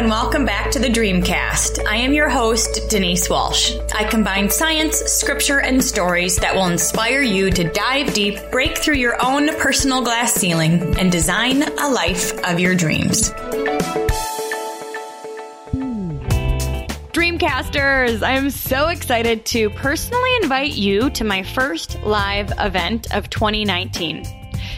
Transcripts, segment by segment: and welcome back to the Dreamcast. I am your host, Denise Walsh. I combine science, scripture, and stories that will inspire you to dive deep, break through your own personal glass ceiling, and design a life of your dreams. Dreamcasters, I am so excited to personally invite you to my first live event of 2019.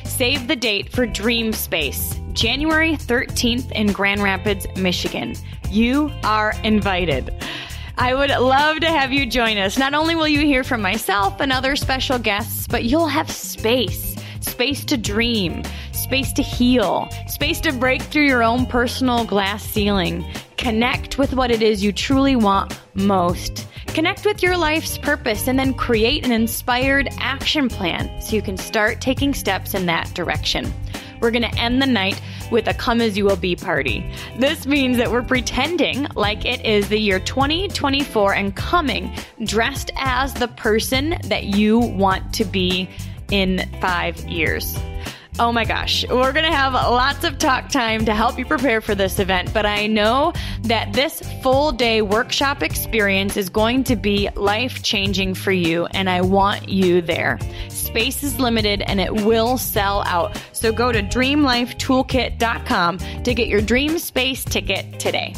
Save the date for DreamSpace. January 13th in Grand Rapids, Michigan. You are invited. I would love to have you join us. Not only will you hear from myself and other special guests, but you'll have space. Space to dream, space to heal, space to break through your own personal glass ceiling. Connect with what it is you truly want most. Connect with your life's purpose and then create an inspired action plan so you can start taking steps in that direction. We're going to end the night with a come-as-you-will-be party. This means that we're pretending like it is the year 2024 and coming dressed as the person that you want to be in 5 years. Oh my gosh, we're going to have lots of talk time to help you prepare for this event, but I know that this full day workshop experience is going to be life-changing for you, and I want you there. Space is limited and it will sell out, so go to DreamLifeToolkit.com to get your Dream Space ticket today.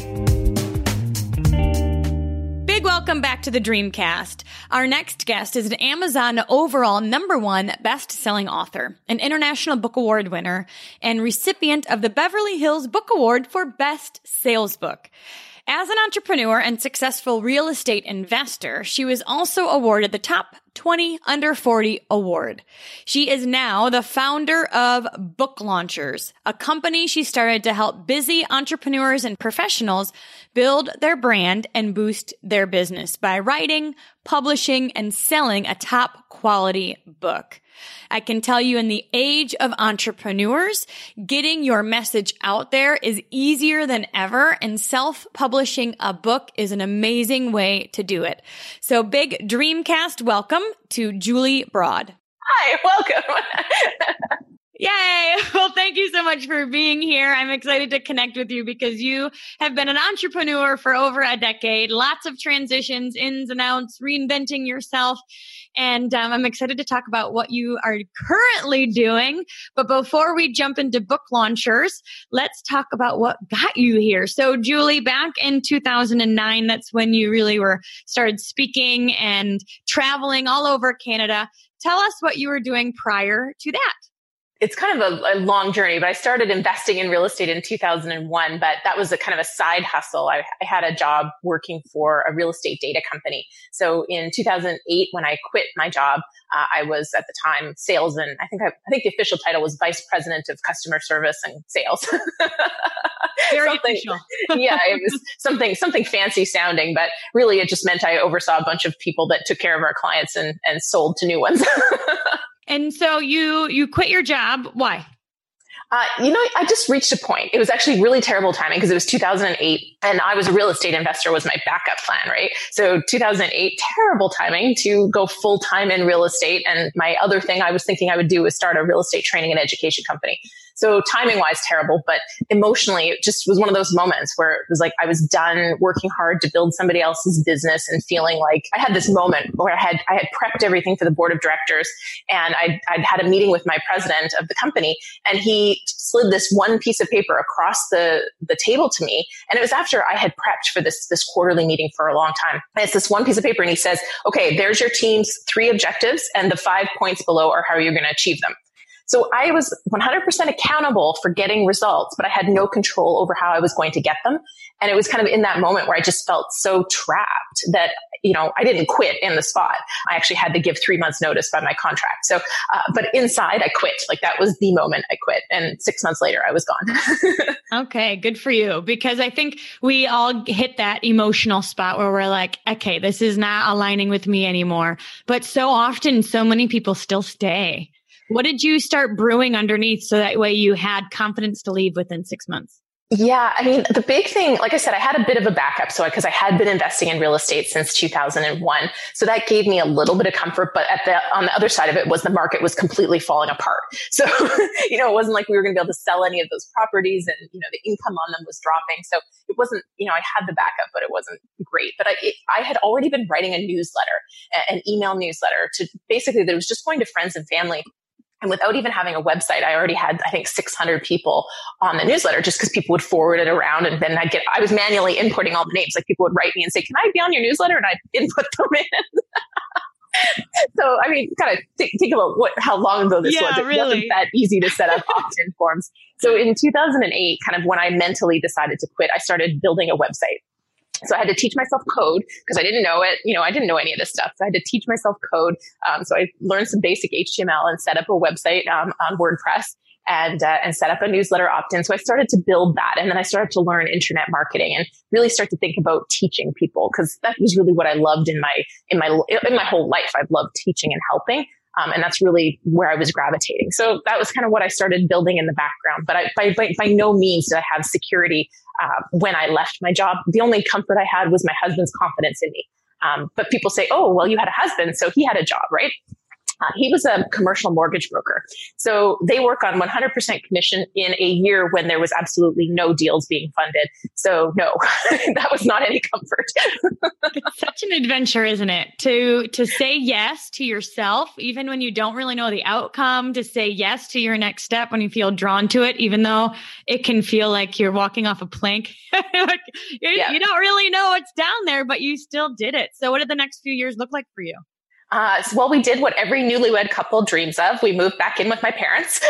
Big welcome back to the Dreamcast. Our next guest is an Amazon overall #1 best-selling author, an International Book Award winner, and recipient of the Beverly Hills Book Award for Best Sales Book. As an entrepreneur and successful real estate investor, she was also awarded the Top 20 Under 40 Award. She is now the founder of Book Launchers, a company she started to help busy entrepreneurs and professionals build their brand and boost their business by writing, publishing, and selling a top quality book. I can tell you, in the age of entrepreneurs, getting your message out there is easier than ever, and self-publishing a book is an amazing way to do it. So big Dreamcast welcome to Julie Broad. Hi, welcome. Yay! Well, thank you so much for being here. I'm excited to connect with you because you have been an entrepreneur for over a decade, lots of transitions, ins and outs, reinventing yourself. And I'm excited to talk about what you are currently doing. But before we jump into Book Launchers, let's talk about what got you here. So Julie, back in 2009, that's when you really started speaking and traveling all over Canada. Tell us what you were doing prior to that. It's kind of a long journey, but I started investing in real estate in 2001, but that was a kind of a side hustle. I had a job working for a real estate data company. So in 2008, when I quit my job, I was at the time sales, and I think the official title was Vice President of Customer Service and Sales. Very official. Yeah, it was something fancy sounding, but really it just meant I oversaw a bunch of people that took care of our clients and sold to new ones. And so you quit your job. Why? I just reached a point. It was actually really terrible timing because it was 2008 and I was a real estate investor was my backup plan, right? So 2008, terrible timing to go full time in real estate. And my other thing I was thinking I would do was start a real estate training and education company. So timing wise, terrible, but emotionally, it just was one of those moments where it was like, I was done working hard to build somebody else's business and feeling like I had this moment where I had prepped everything for the board of directors, and I'd had a meeting with my president of the company, and he slid this one piece of paper across the table to me. And it was after I had prepped for this quarterly meeting for a long time. And it's this one piece of paper, and he says, okay, there's your team's 3 objectives, and the 5 points below are how you're going to achieve them. So I was 100% accountable for getting results, but I had no control over how I was going to get them. And it was kind of in that moment where I just felt so trapped that, I didn't quit in the spot. I actually had to give 3 months notice by my contract. So, but inside I quit. Like, that was the moment I quit. And 6 months later I was gone. Okay. Good for you. Because I think we all hit that emotional spot where we're like, okay, this is not aligning with me anymore. But so often, so many people still stay. What did you start brewing underneath so that way you had confidence to leave within 6 months? Yeah. I mean, the big thing, like I said, I had a bit of a backup. So because I had been investing in real estate since 2001. So that gave me a little bit of comfort. But on the other side of it was the market was completely falling apart. So, you know, it wasn't like we were going to be able to sell any of those properties and, you know, the income on them was dropping. So it wasn't, you know, I had the backup, but it wasn't great. But I had already been writing a newsletter, an email newsletter to basically that was just going to friends and family. And without even having a website, I already had, I think, 600 people on the newsletter just because people would forward it around. And then I was manually inputting all the names. Like people would write me and say, can I be on your newsletter? And I'd input them in. So, I mean, kind of think about how long ago this was. It wasn't that easy to set up opt-in forms. So in 2008, kind of when I mentally decided to quit, I started building a website. So I had to teach myself code because I didn't know it. You know, I didn't know any of this stuff. So I had to teach myself code. So I learned some basic HTML and set up a website on WordPress and set up a newsletter opt-in. So I started to build that. And then I started to learn internet marketing and really start to think about teaching people because that was really what I loved in my whole life. I've loved teaching and helping. And that's really where I was gravitating. So that was kind of what I started building in the background. But by no means did I have security when I left my job. The only comfort I had was my husband's confidence in me. But people say, oh, well, you had a husband, so he had a job, right? He was a commercial mortgage broker. So they work on 100% commission in a year when there was absolutely no deals being funded. So no, that was not any comfort. It's such an adventure, isn't it? To say yes to yourself, even when you don't really know the outcome, to say yes to your next step when you feel drawn to it, even though it can feel like you're walking off a plank. Like you don't really know what's down there, but you still did it. So what did the next few years look like for you? Well, we did what every newlywed couple dreams of. We moved back in with my parents.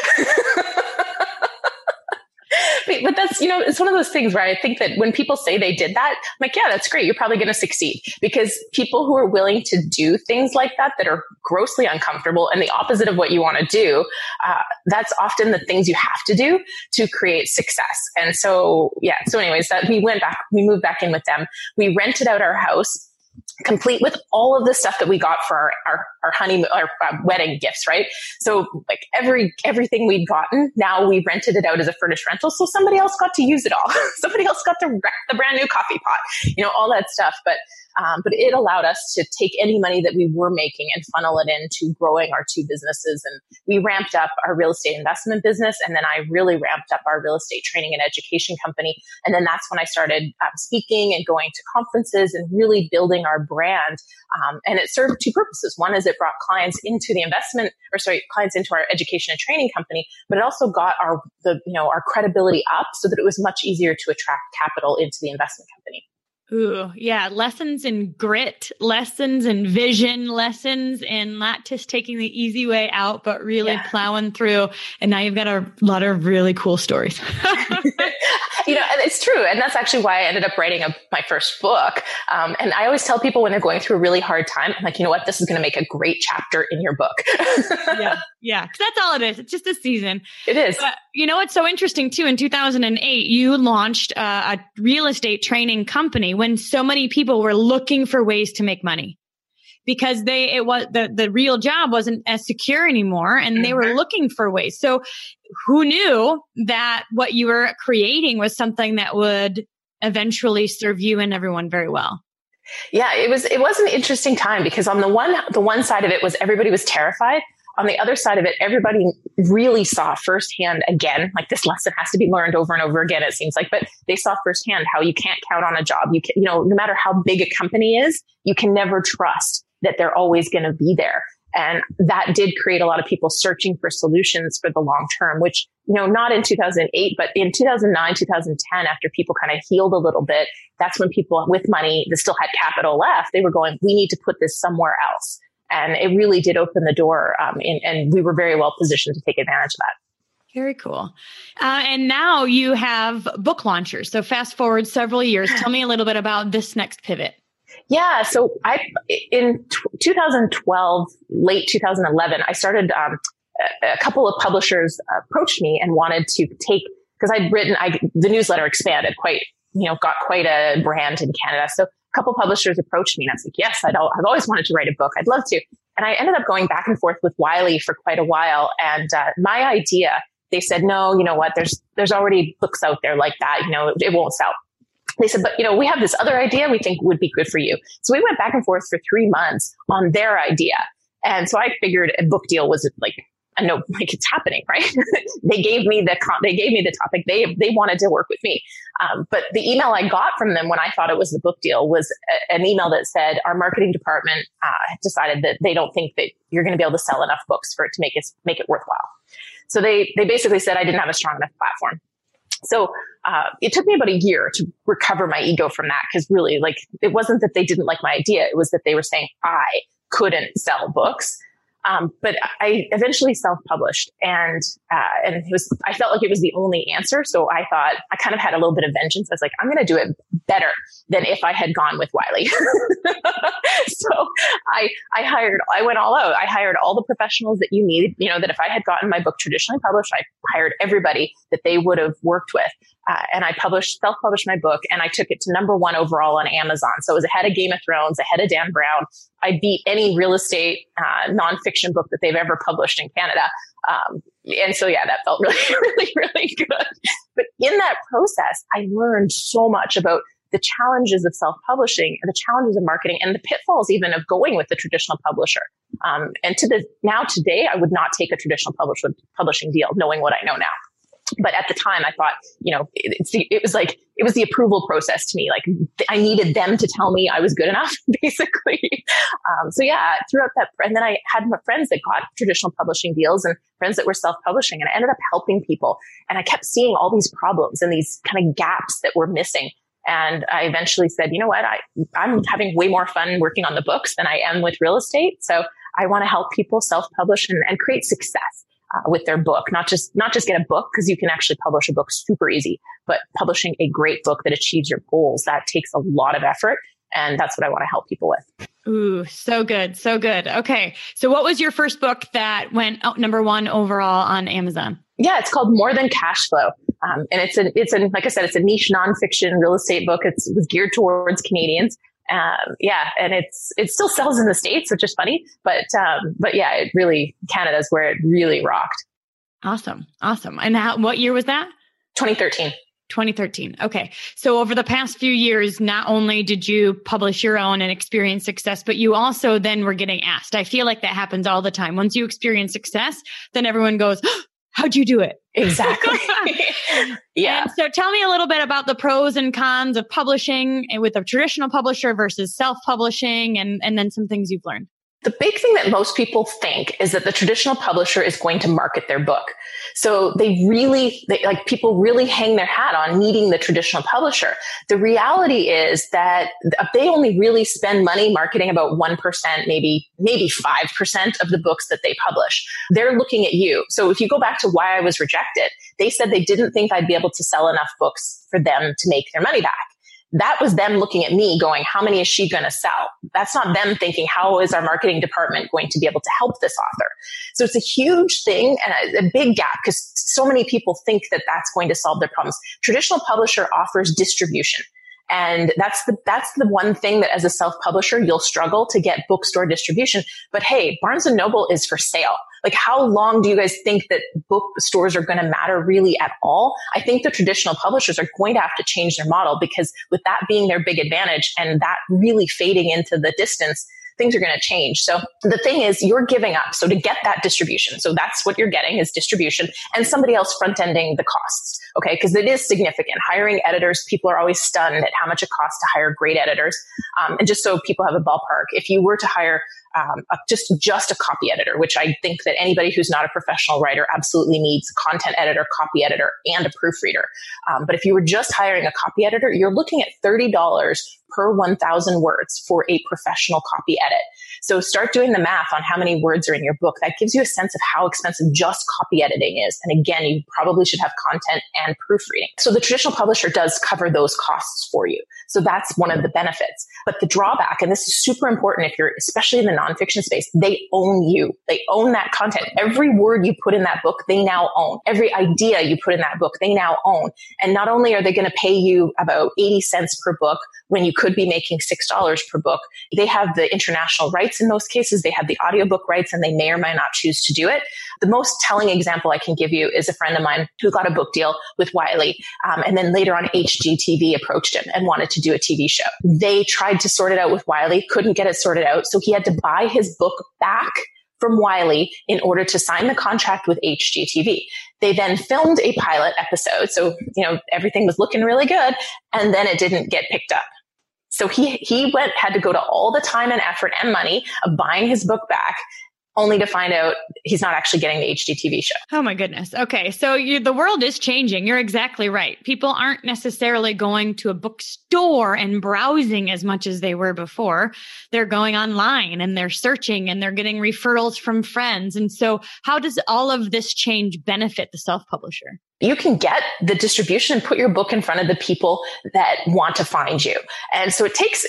But that's, you know, it's one of those things where I think that when people say they did that, I'm like, yeah, that's great. You're probably going to succeed because people who are willing to do things like that, that are grossly uncomfortable and the opposite of what you want to do, that's often the things you have to do to create success. And so, yeah. So anyways, we moved back in with them. We rented out our house, complete with all of the stuff that we got for our honeymoon, our wedding gifts, right? So like everything we'd gotten, now we rented it out as a furnished rental. So somebody else got to use it all. Somebody else got to wreck the brand new coffee pot, you know, all that stuff. But it allowed us to take any money that we were making and funnel it into growing our two businesses. And we ramped up our real estate investment business. And then I really ramped up our real estate training and education company. And then that's when I started speaking and going to conferences and really building our brand. And it served two purposes. One is it brought clients into clients into our education and training company, but it also got our credibility up so that it was much easier to attract capital into the investment company. Ooh, yeah. Lessons in grit, lessons in vision, lessons in not just taking the easy way out, but really plowing through. And now you've got a lot of really cool stories. You know, and it's true. And that's actually why I ended up writing my first book. And I always tell people when they're going through a really hard time, I'm like, you know what, this is going to make a great chapter in your book. Yeah. Cause that's all it is. It's just a season. It is. But you know, what's so interesting too, in 2008, you launched a real estate training company when so many people were looking for ways to make money. Because the real job wasn't as secure anymore and they were looking for ways. So who knew that what you were creating was something that would eventually serve you and everyone very well? Yeah, it was an interesting time because on the one side of it was everybody was terrified. On the other side of it, everybody really saw firsthand again, like this lesson has to be learned over and over again, it seems like, but they saw firsthand how you can't count on a job. You can, you know, no matter how big a company is, you can never trust that they're always going to be there. And that did create a lot of people searching for solutions for the long term, which, you know, not in 2008, but in 2009, 2010, after people kind of healed a little bit, that's when people with money that still had capital left, they were going, we need to put this somewhere else. And it really did open the door. And we were very well positioned to take advantage of that. Very cool. And now you have book launchers. So fast forward several years. Tell me a little bit about this next pivot. Yeah. So in 2012, late 2011, I started, a couple of publishers approached me and wanted to take, because I'd written, the newsletter expanded quite, you know, got quite a brand in Canada. So a couple publishers approached me and I was like, yes, I've always wanted to write a book. I'd love to. And I ended up going back and forth with Wiley for quite a while. And my idea they said, no, you know what, there's already books out there like that. You know, it won't sell. They said, but, you know, we have this other idea we think would be good for you. So we went back and forth for 3 months on their idea. And so I figured a book deal was like, I know, like, it's happening, right? They gave me the topic. They wanted to work with me. But the email I got from them when I thought it was the book deal was an email that said, our marketing department decided that they don't think that you're going to be able to sell enough books for it to make it worthwhile. So they basically said I didn't have a strong enough platform. So it took me about a year to recover my ego from that, because really, like, it wasn't that they didn't like my idea. It was that they were saying I couldn't sell books. But I eventually self-published, and I felt like it was the only answer. So I thought I kind of had a little bit of vengeance. I was like, I'm going to do it better than if I had gone with Wiley. So I went all out. I hired all the professionals that you need, you know, that if I had gotten my book traditionally published, I hired everybody that they would have worked with. And I self-published my book, and I took it to #1 overall on Amazon. So it was ahead of Game of Thrones, ahead of Dan Brown. I beat any real estate nonfiction book that they've ever published in Canada. And so, yeah, that felt really, really, really good. But in that process, I learned so much about the challenges of self-publishing, the challenges of marketing, and the pitfalls even of going with the traditional publisher. And today, I would not take a traditional publishing deal, knowing what I know now. But at the time, I thought, you know, it was the approval process to me. Like, I needed them to tell me I was good enough, basically. So yeah, throughout that, and then I had my friends that got traditional publishing deals and friends that were self-publishing, and I ended up helping people. And I kept seeing all these problems and these kind of gaps that were missing. And I eventually said, you know what, I'm having way more fun working on the books than I am with real estate. So I want to help people self-publish and create success with their book, not just get a book, because you can actually publish a book super easy, but publishing a great book that achieves your goals, that takes a lot of effort. And that's what I want to help people with. Ooh, so good. So good. Okay. So what was your first book that went #1 overall on Amazon? Yeah, it's called More Than Cash Flow. And like I said, it's a niche nonfiction real estate book. It was geared towards Canadians. Yeah. And it still sells in the States, which is funny, but yeah, it really, Canada's where it really rocked. Awesome. Awesome. And what year was that? 2013. 2013. Okay. So over the past few years, not only did you publish your own and experience success, but you also then were getting asked. I feel like that happens all the time. Once you experience success, then everyone goes, oh, how'd you do it? Exactly. Yeah. And so tell me a little bit about the pros and cons of publishing with a traditional publisher versus self-publishing, and then some things you've learned. The big thing that most people think is that the traditional publisher is going to market their book. So people really hang their hat on needing the traditional publisher. The reality is that they only really spend money marketing about 1%, maybe 5% of the books that they publish. They're looking at you. So if you go back to why I was rejected, they said they didn't think I'd be able to sell enough books for them to make their money back. That was them looking at me going, how many is she going to sell? That's not them thinking, how is our marketing department going to be able to help this author? So it's a huge thing and a big gap, because so many people think that that's going to solve their problems. Traditional publisher offers distribution. And that's the one thing that as a self-publisher, you'll struggle to get bookstore distribution. But hey, Barnes & Noble is for sale. Like, how long do you guys think that bookstores are going to matter really at all? I think the traditional publishers are going to have to change their model, because with that being their big advantage and that really fading into the distance, things are going to change. So the thing is, you're giving up. So to get that distribution, so that's what you're getting is distribution, and somebody else front-ending the costs. Okay. Cause it is significant. Hiring editors, people are always stunned at how much it costs to hire great editors. And just so people have a ballpark, if you were to hire just a copy editor, which I think that anybody who's not a professional writer absolutely needs a content editor, copy editor, and a proofreader. But if you were just hiring a copy editor, you're looking at $30 per 1,000 words for a professional copy edit. So start doing the math on how many words are in your book. That gives you a sense of how expensive just copy editing is. And again, you probably should have content and proofreading. So the traditional publisher does cover those costs for you. So that's one of the benefits. But the drawback, and this is super important if you're, especially in the nonfiction space, they own you. They own that content. Every word you put in that book, they now own. Every idea you put in that book, they now own. And not only are they going to pay you about 80 cents per book when you could be making $6 per book, they have the international rights rights in most cases. They have the audiobook rights and they may or may not choose to do it. The most telling example I can give you is a friend of mine who got a book deal with Wiley and then later on HGTV approached him and wanted to do a TV show. They tried to sort it out with Wiley, couldn't get it sorted out. So he had to buy his book back from Wiley in order to sign the contract with HGTV. They then filmed a pilot episode. So, everything was looking really good. And then it didn't get picked up. So he had to go to all the time and effort and money of buying his book back, only to find out he's not actually getting the HGTV show. Oh my goodness. Okay. So the world is changing. You're exactly right. People aren't necessarily going to a bookstore and browsing as much as they were before. They're going online and they're searching and they're getting referrals from friends. And so how does all of this change benefit the self-publisher? You can get the distribution and put your book in front of the people that want to find you. And so it takes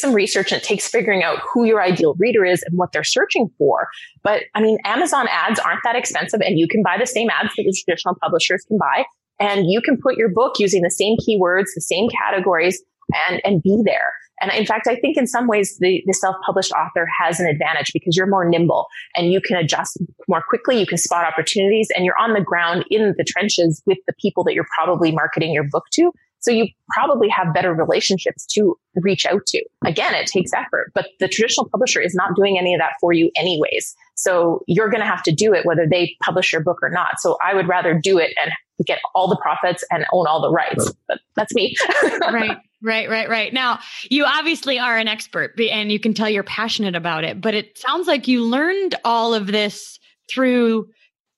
some research and it takes figuring out who your ideal reader is and what they're searching for. But Amazon ads aren't that expensive and you can buy the same ads that the traditional publishers can buy. And you can put your book using the same keywords, the same categories and be there. And in fact, I think in some ways, the self-published author has an advantage because you're more nimble and you can adjust more quickly. You can spot opportunities and you're on the ground in the trenches with the people that you're probably marketing your book to. So you probably have better relationships to reach out to. Again, it takes effort, but the traditional publisher is not doing any of that for you anyways. So you're going to have to do it whether they publish your book or not. So I would rather do it and get all the profits and own all the rights. But that's me. Right. Now, you obviously are an expert and you can tell you're passionate about it, but it sounds like you learned all of this through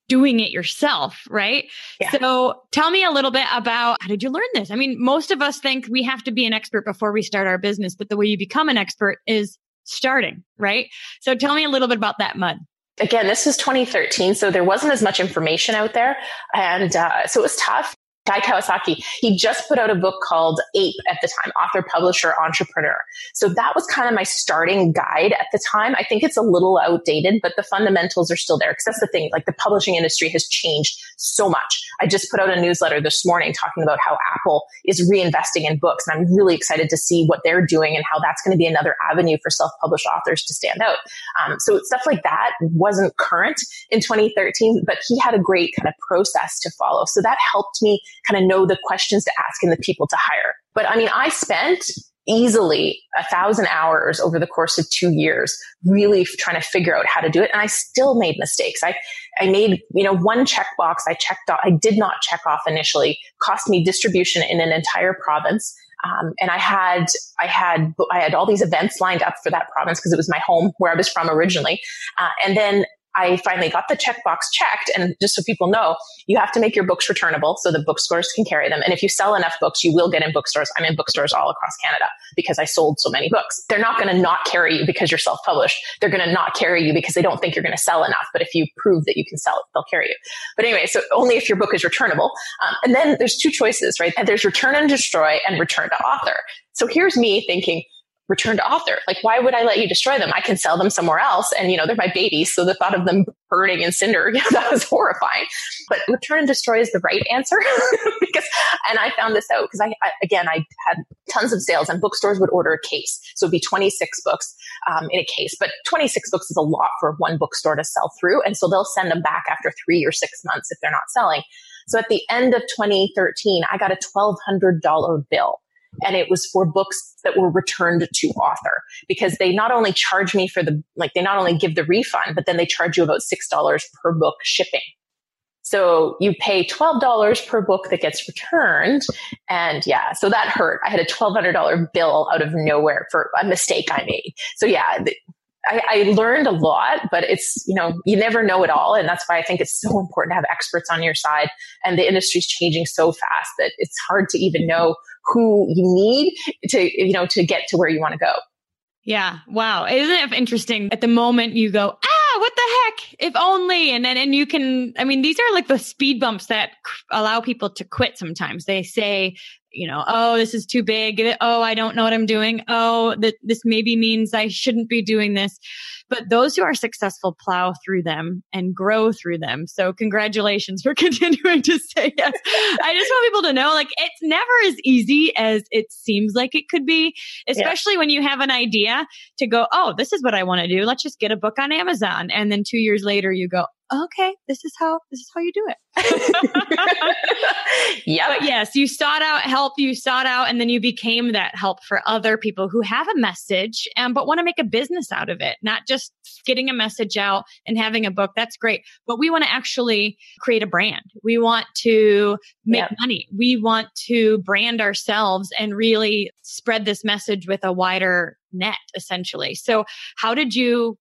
doing it yourself, right? Yeah. So tell me a little bit about how did you learn this? Most of us think we have to be an expert before we start our business, but the way you become an expert is starting, right? So tell me a little bit about that, Mud. Again, this was 2013, so there wasn't as much information out there. And so it was tough. Guy Kawasaki, he just put out a book called Ape at the time, Author, Publisher, Entrepreneur. So that was kind of my starting guide at the time. I think it's a little outdated, but the fundamentals are still there. Because that's the thing, the publishing industry has changed so much. I just put out a newsletter this morning talking about how Apple is reinvesting in books. And I'm really excited to see what they're doing and how that's going to be another avenue for self-published authors to stand out. So stuff like that wasn't current in 2013, but he had a great kind of process to follow. So that helped me kind of know the questions to ask and the people to hire. But I spent easily 1,000 hours over the course of 2 years, really trying to figure out how to do it. And I still made mistakes. I made, one checkbox I checked off. I did not check off initially, cost me distribution in an entire province. And I had all these events lined up for that province because it was my home where I was from originally. And then I finally got the checkbox checked. And just so people know, you have to make your books returnable so the bookstores can carry them. And if you sell enough books, you will get in bookstores. I'm in bookstores all across Canada because I sold so many books. They're not going to not carry you because you're self-published. They're going to not carry you because they don't think you're going to sell enough. But if you prove that you can sell it, they'll carry you. But anyway, so only if your book is returnable. And then there's two choices, right? And there's return and destroy and return to author. So here's me thinking, return to author. Why would I let you destroy them? I can sell them somewhere else. And, they're my babies. So the thought of them burning in cinder, that was horrifying. But return and destroy is the right answer. And I found this out because I had tons of sales and bookstores would order a case. So it'd be 26 books in a case, but 26 books is a lot for one bookstore to sell through. And so they'll send them back after 3 or 6 months if they're not selling. So at the end of 2013, I got a $1,200 bill. And it was for books that were returned to author because they not only charge me for they not only give the refund, but then they charge you about $6 per book shipping. So you pay $12 per book that gets returned. And yeah, so that hurt. I had a $1,200 bill out of nowhere for a mistake I made. So yeah, I learned a lot, but it's, you never know it all. And that's why I think it's so important to have experts on your side. And the industry's changing so fast that it's hard to even know who you need to, to get to where you want to go. Yeah. Wow. Isn't it interesting? At the moment you go, what the heck? If only. And then, you can, these are the speed bumps that allow people to quit sometimes. They say, you know, oh, this is too big. Oh, I don't know what I'm doing. Oh, this maybe means I shouldn't be doing this. But those who are successful plow through them and grow through them. So congratulations for continuing to say yes. I just want people to know, like, it's never as easy as it seems like it could be, especially when you have an idea to go, oh, this is what I want to do. Let's just get a book on Amazon. And then 2 years later, you go, okay, this is how you do it. Yeah. But yes, you sought out help, and then you became that help for other people who have a message, but want to make a business out of it, not just getting a message out and having a book. That's great. But we want to actually create a brand. We want to make money. We want to brand ourselves and really spread this message with a wider net, essentially. So how did you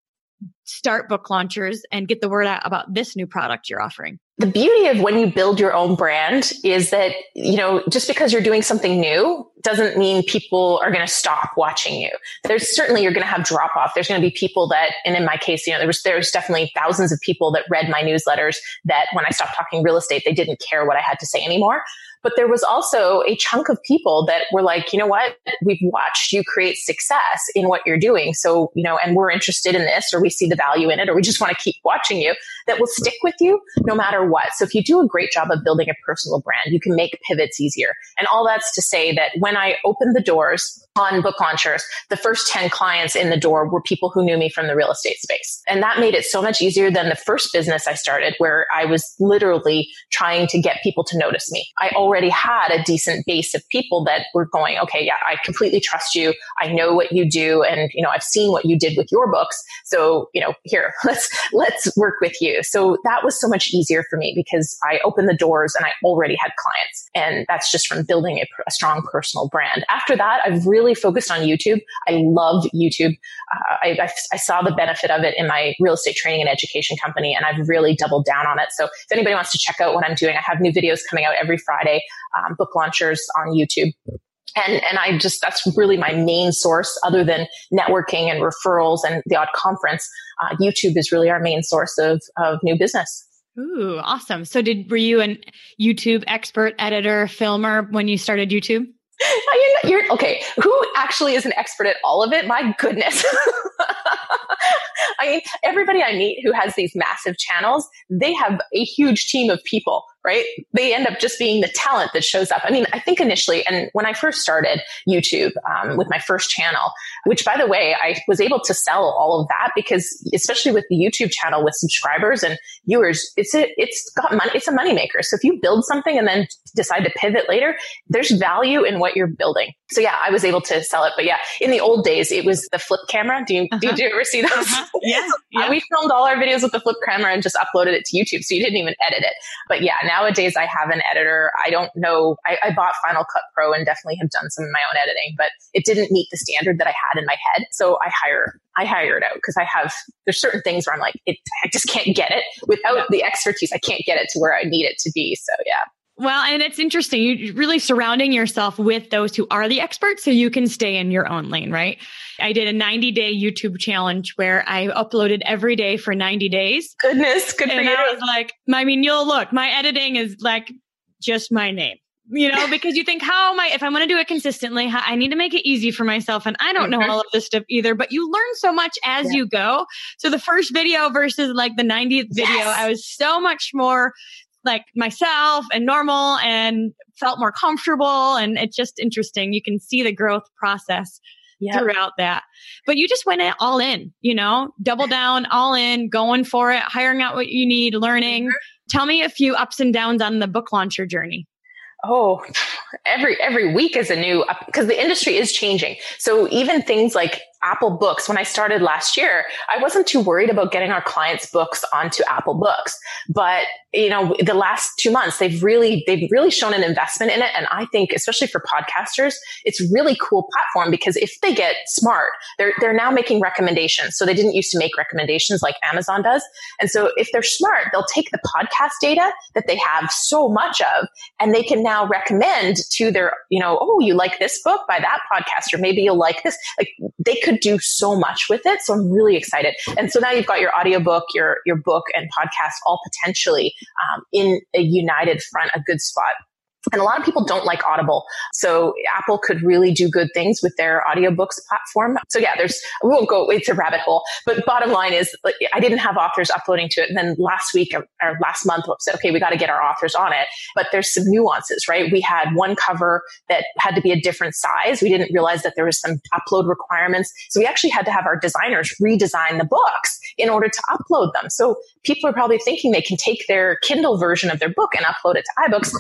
start Book Launchers and get the word out about this new product you're offering? The beauty of when you build your own brand is that, you know, just because you're doing something new doesn't mean people are going to stop watching you. There's certainly, you're going to have drop off. There's going to be people that, and in my case, you know, there's definitely thousands of people that read my newsletters that when I stopped talking real estate, they didn't care what I had to say anymore. But there was also a chunk of people that were like, you know what, we've watched you create success in what you're doing. So, you know, and we're interested in this, or we see the value in it, or we just want to keep watching you, that will stick with you no matter what. So if you do a great job of building a personal brand, you can make pivots easier. And all that's to say that when I opened the doors on Book Launchers, the first 10 clients in the door were people who knew me from the real estate space. And that made it so much easier than the first business I started, where I was literally trying to get people to notice me. I already had a decent base of people that were going, okay, yeah, I completely trust you. I know what you do. And, you know, I've seen what you did with your books. So, you know, here, let's work with you. So that was so much easier for me because I opened the doors and I already had clients. And that's just from building a strong personal brand. After that, I've really focused on YouTube. I love YouTube. I saw the benefit of it in my real estate training and education company, and I've really doubled down on it. So if anybody wants to check out what I'm doing, I have new videos coming out every Friday, Book Launchers on YouTube. And I just, that's really my main source other than networking and referrals and the odd conference. YouTube is really our main source of new business. Ooh, awesome. So were you a YouTube expert, editor, filmer when you started YouTube? You're okay. Who actually is an expert at all of it? My goodness. I mean, everybody I meet who has these massive channels, they have a huge team of people, right? They end up just being the talent that shows up. I mean, I think initially, and when I first started YouTube with my first channel, which by the way, I was able to sell all of that because especially with the YouTube channel with subscribers and viewers, it's got money. It's a moneymaker. So if you build something and then decide to pivot later, there's value in what you're building. So yeah, I was able to sell it. But yeah, in the old days, it was the flip camera. Did you ever see those? Uh-huh. Yeah, yeah. We filmed all our videos with the flip camera and just uploaded it to YouTube. So you didn't even edit it. But yeah, nowadays I have an editor. I don't know. I bought Final Cut Pro and definitely have done some of my own editing, but it didn't meet the standard that I had in my head. So I hire it out because there's certain things where I'm like, I just can't get it without the expertise. I can't get it to where I need it to be. So yeah. Well, and it's interesting. You're really surrounding yourself with those who are the experts so you can stay in your own lane, right? I did a 90-day YouTube challenge where I uploaded every day for 90 days. Goodness, good for you. And I was like, I mean, you'll look, my editing is like just my name. You know, because you think, if I'm going to do it consistently, I need to make it easy for myself. And I don't know all of this stuff either, but you learn so much as you go. So the first video versus like the 90th video, I was so much more like myself and normal and felt more comfortable. And it's just interesting. You can see the growth process throughout that. But you just went all in, you know, double down, all in, going for it, hiring out what you need, learning. Tell me a few ups and downs on the Book Launcher journey. Oh, every week is a new, because the industry is changing. So even things like Apple Books, when I started last year, I wasn't too worried about getting our clients' books onto Apple Books. But, you know, the last 2 months, they've really shown an investment in it. And I think, especially for podcasters, it's a really cool platform because if they get smart, they're now making recommendations. So they didn't used to make recommendations like Amazon does. And so if they're smart, they'll take the podcast data that they have so much of, and they can now recommend to their, you know, oh, you like this book by that podcaster, maybe you'll like this. Like they could do so much with it. So I'm really excited. And so now you've got your audiobook, your book and podcast all potentially in a united front, a good spot. And a lot of people don't like Audible. So Apple could really do good things with their audiobooks platform. So yeah, we won't go, it's a rabbit hole. But bottom line is, like, I didn't have authors uploading to it. And then last month, I said, okay, we got to get our authors on it. But there's some nuances, right? We had one cover that had to be a different size. We didn't realize that there was some upload requirements. So we actually had to have our designers redesign the books in order to upload them. So people are probably thinking they can take their Kindle version of their book and upload it to iBooks.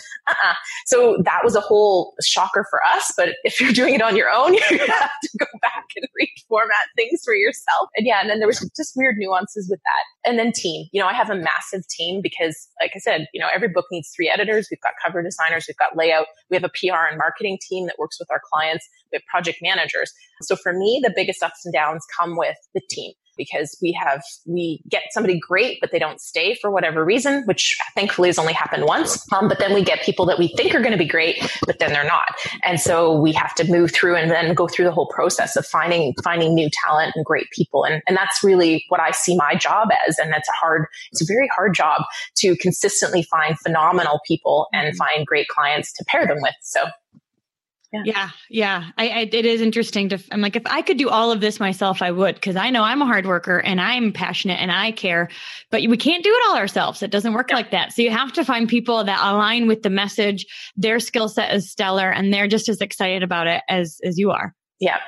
So that was a whole shocker for us. But if you're doing it on your own, you have to go back and reformat things for yourself. And yeah, and then there was just weird nuances with that. And then team, I have a massive team because, like I said, every book needs 3 editors. We've got cover designers. We've got layout. We have a PR and marketing team that works with our clients. We have project managers. So for me, the biggest ups and downs come with the team. Because we get somebody great, but they don't stay for whatever reason, which thankfully has only happened once. But then we get people that we think are going to be great, but then they're not. And so we have to move through and then go through the whole process of finding new talent and great people. And that's really what I see my job as. And that's it's a very hard job to consistently find phenomenal people and find great clients to pair them with. So. Yeah. It is interesting. I'm like, if I could do all of this myself, I would, because I know I'm a hard worker and I'm passionate and I care, but we can't do it all ourselves. It doesn't work like that. So you have to find people that align with the message. Their skill set is stellar and they're just as excited about it as you are. Yeah.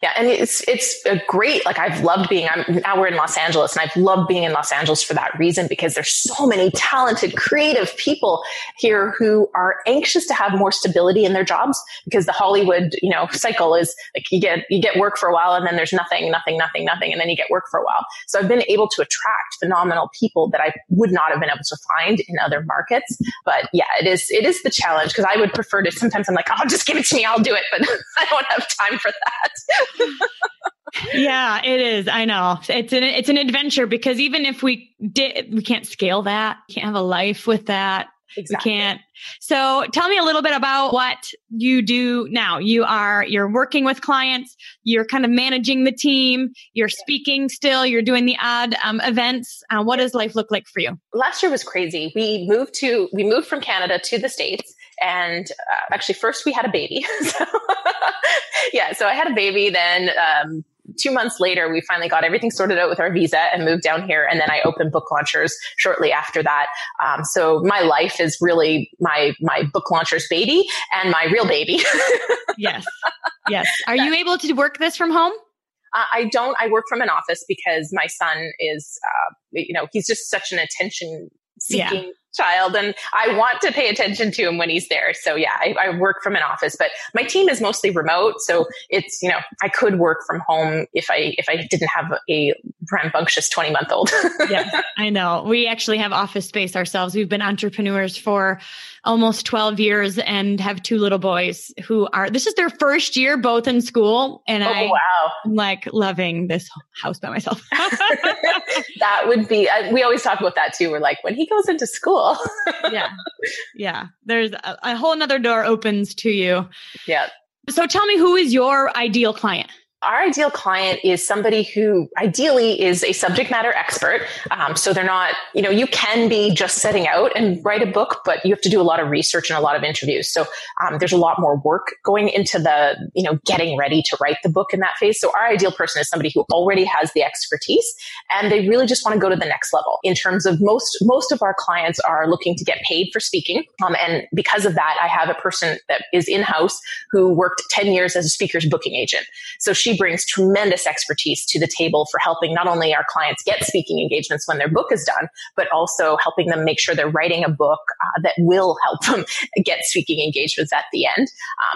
Yeah. And it's a great, like I've loved being, now we're in Los Angeles and I've loved being in Los Angeles for that reason, because there's so many talented, creative people here who are anxious to have more stability in their jobs, because the Hollywood, cycle is like you get work for a while and then there's nothing. And then you get work for a while. So I've been able to attract phenomenal people that I would not have been able to find in other markets. But yeah, it is the challenge, because I would prefer to, sometimes I'm like, oh, just give it to me. I'll do it. But I don't have time for that. Yeah, it is. I know. It's an adventure, because even if we did, we can't scale that. We can't have a life with that. Exactly. We can't. So tell me a little bit about what you do now. You're working with clients, you're kind of managing the team, you're speaking still, you're doing the odd events. What does life look like for you? Last year was crazy. We moved from Canada to the States. And actually, first we had a baby. So I had a baby. Then 2 months later, we finally got everything sorted out with our visa and moved down here. And then I opened Book Launchers shortly after that. So my life is really my Book Launchers baby and my real baby. Yes. Are you able to work this from home? I work from an office, because my son is, he's just such an attention-seeking child, and I want to pay attention to him when he's there. So yeah, I work from an office, but my team is mostly remote. So it's, I could work from home if I didn't have a rambunctious 20-month-old. Yeah, I know. We actually have office space ourselves. We've been entrepreneurs for almost 12 years and have 2 little boys this is their first year both in school. And I'm like loving this house by myself. That would be, we always talk about that too. We're like, when he goes into school, Yeah. There's a whole nother door opens to you. Yeah. So tell me, who is your ideal client? Our ideal client is somebody who ideally is a subject matter expert. So they're not, you can be just setting out and write a book, but you have to do a lot of research and a lot of interviews. So there's a lot more work going into the, getting ready to write the book in that phase. So our ideal person is somebody who already has the expertise and they really just want to go to the next level. In terms of most of our clients are looking to get paid for speaking. And because of that, I have a person that is in-house who worked 10 years as a speaker's booking agent. So she brings tremendous expertise to the table for helping not only our clients get speaking engagements when their book is done, but also helping them make sure they're writing a book that will help them get speaking engagements at the end.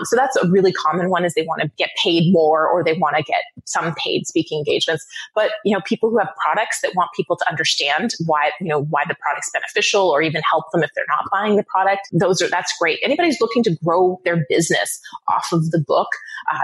So that's a really common one, is they want to get paid more or they want to get some paid speaking engagements. But, people who have products that want people to understand why the product's beneficial, or even help them if they're not buying the product. That's great. Anybody who's looking to grow their business off of the book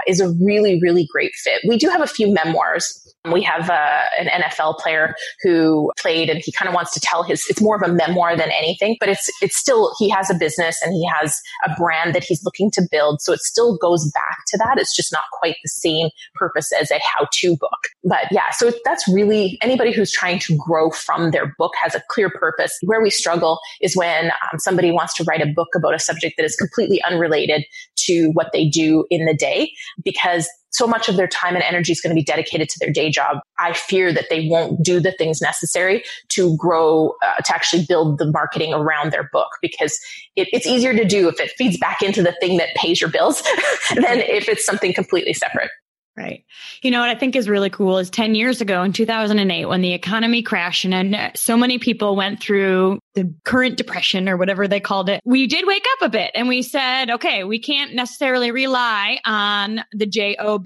is a really, really great fit. We do have a few memoirs. We have an NFL player who played, and he kind of wants to tell his, it's more of a memoir than anything, but it's still, he has a business and he has a brand that he's looking to build. So it still goes back to that. It's just not quite the same purpose as a how-to book. But yeah, so that's really anybody who's trying to grow from their book has a clear purpose. Where we struggle is when somebody wants to write a book about a subject that is completely unrelated to what they do in the day, because so much of their time and energy is going to be dedicated to their day job. I fear that they won't do the things necessary to grow, to actually build the marketing around their book, because it's easier to do if it feeds back into the thing that pays your bills than if it's something completely separate. Right. You know, what I think is really cool is 10 years ago in 2008, when the economy crashed and so many people went through the current depression or whatever they called it, we did wake up a bit and we said, okay, we can't necessarily rely on the job.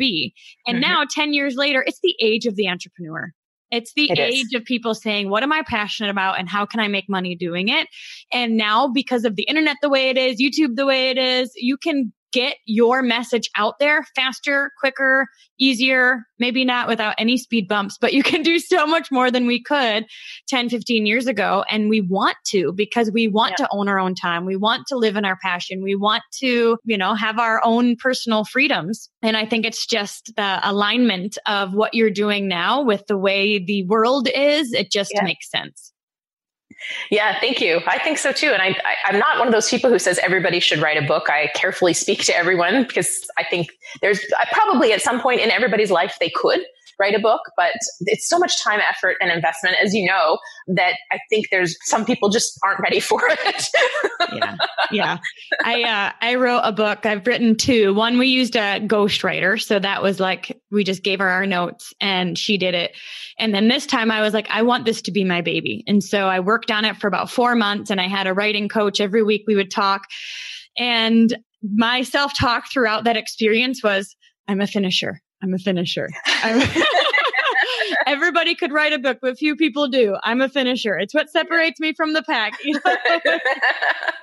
And now 10 years later, it's the age of the entrepreneur. It's the age of people saying, what am I passionate about and how can I make money doing it? And now because of the internet, the way it is, YouTube, the way it is, you can get your message out there faster, quicker, easier, maybe not without any speed bumps, but you can do so much more than we could 10, 15 years ago. And we want to, because we want to own our own time. We want to live in our passion. We want to, you know, have our own personal freedoms. And I think it's just the alignment of what you're doing now with the way the world is. It just makes sense. Yeah, thank you. I think so too. And I'm not one of those people who says everybody should write a book. I carefully speak to everyone because I think there's probably at some point in everybody's life they could write a book, but it's so much time, effort, and investment, as you know, that I think there's some people just aren't ready for it. Yeah. I wrote a book. I've written two. One, we used a ghostwriter. So that was like, we just gave her our notes and she did it. And then this time I was like, I want this to be my baby. And so I worked on it for about 4 months and I had a writing coach. Every week we would talk, and my self-talk throughout that experience was, I'm a finisher. Everybody could write a book, but few people do. I'm a finisher. It's what separates me from the pack. You know?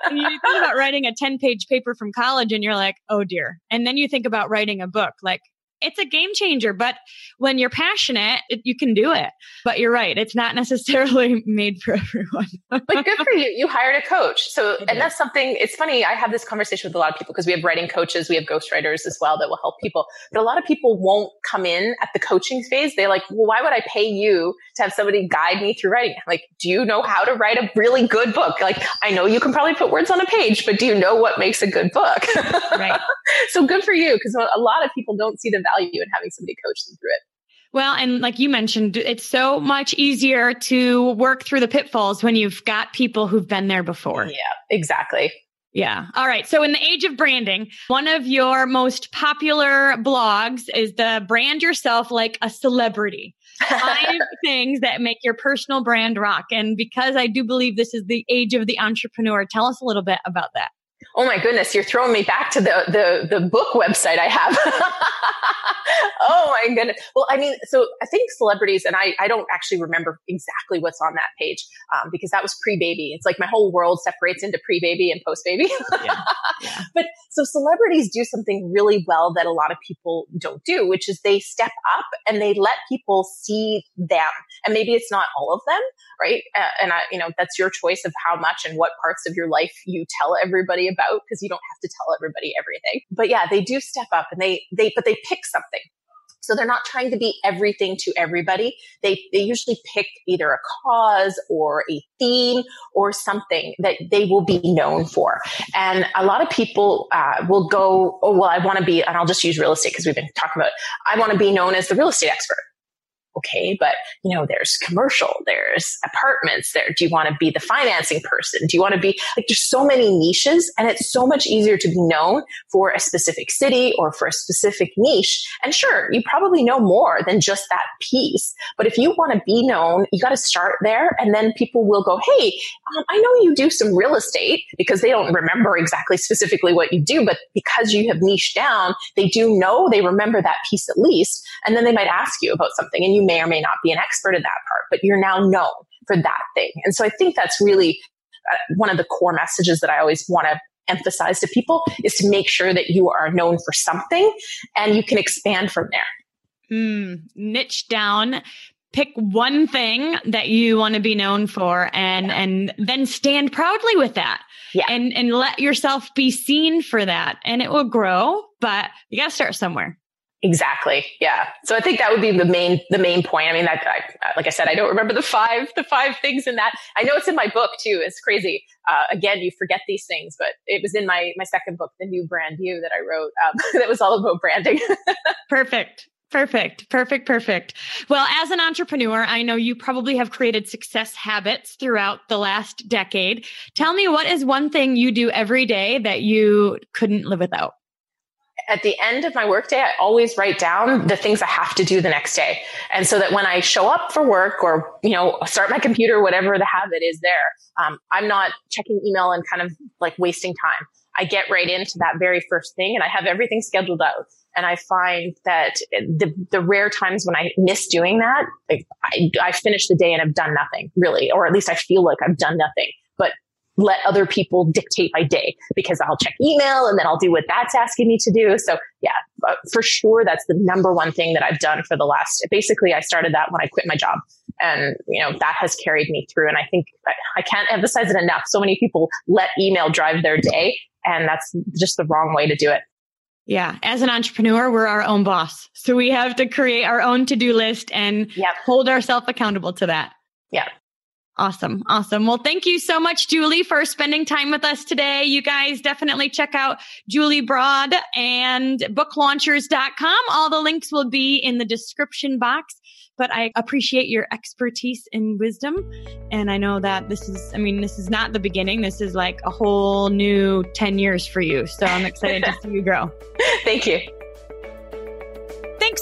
And you think about writing a 10-page paper from college and you're like, oh dear. And then you think about writing a book, like it's a game changer, but when you're passionate, you can do it. But you're right. It's not necessarily made for everyone. But good for you. You hired a coach. So, and that's something, it's funny. I have this conversation with a lot of people because we have writing coaches. We have ghostwriters as well that will help people. But a lot of people won't come in at the coaching phase. They're like, well, why would I pay you to have somebody guide me through writing? I'm like, do you know how to write a really good book? Like, I know you can probably put words on a page, but do you know what makes a good book? Right. So good for you, because a lot of people don't see the value in having somebody coach them through it. Well, and like you mentioned, it's so much easier to work through the pitfalls when you've got people who've been there before. Yeah, exactly. Yeah. All right. So in the age of branding, one of your most popular blogs is the Brand Yourself Like a Celebrity. 5 things that make your personal brand rock. And because I do believe this is the age of the entrepreneur, tell us a little bit about that. Oh my goodness, you're throwing me back to the book website I have. Oh my goodness. Well, I mean, so I think celebrities, and I don't actually remember exactly what's on that page because that was pre-baby. It's like my whole world separates into pre-baby and post-baby. Yeah. But so celebrities do something really well that a lot of people don't do, which is they step up and they let people see them. And maybe it's not all of them, right? And that's your choice of how much and what parts of your life you tell everybody about, because you don't have to tell everybody everything. But yeah, they do step up and they pick something. So they're not trying to be everything to everybody. They usually pick either a cause or a theme or something that they will be known for. And a lot of people will go, oh, well, I want to be, and I'll just use real estate because we've been talking about, I want to be known as the real estate expert. Okay, but you know, there's commercial, there's apartments there. Do you want to be the financing person? Do you want to be like, there's so many niches, and it's so much easier to be known for a specific city or for a specific niche. And sure, you probably know more than just that piece, but if you want to be known, you got to start there. And then people will go, hey, I know you do some real estate, because they don't remember exactly specifically what you do, but because you have niched down, they do know, they remember that piece at least. And then they might ask you about something, and you may or may not be an expert at that part, but you're now known for that thing. And so I think that's really one of the core messages that I always want to emphasize to people, is to make sure that you are known for something and you can expand from there. niche down, pick one thing that you want to be known for, and then stand proudly with that, and let yourself be seen for that, and it will grow, but you got to start somewhere. Exactly. Yeah. So I think that would be the main point. I mean, like I said, I don't remember the five things in that. I know it's in my book too. It's crazy. Again, you forget these things, but it was in my second book, The New Brand You, that I wrote. That was all about branding. Perfect. Well, as an entrepreneur, I know you probably have created success habits throughout the last decade. Tell me, what is one thing you do every day that you couldn't live without? At the end of my workday, I always write down the things I have to do the next day. And so that when I show up for work or, start my computer, whatever the habit is there, I'm not checking email and kind of like wasting time. I get right into that very first thing and I have everything scheduled out. And I find that the rare times when I miss doing that, like I finish the day and I've done nothing really, or at least I feel like I've done nothing. But let other people dictate my day because I'll check email and then I'll do what that's asking me to do. So yeah, for sure. That's the number one thing that I've done for the last, basically I started that when I quit my job, and that has carried me through. And I think I can't emphasize it enough. So many people let email drive their day, and that's just the wrong way to do it. Yeah. As an entrepreneur, we're our own boss. So we have to create our own to-do list and hold ourselves accountable to that. Yeah. Awesome. Well, thank you so much, Julie, for spending time with us today. You guys definitely check out Julie Broad and booklaunchers.com. All the links will be in the description box, but I appreciate your expertise and wisdom. And I know that this is not the beginning. This is like a whole new 10 years for you. So I'm excited to see you grow. Thank you. Thanks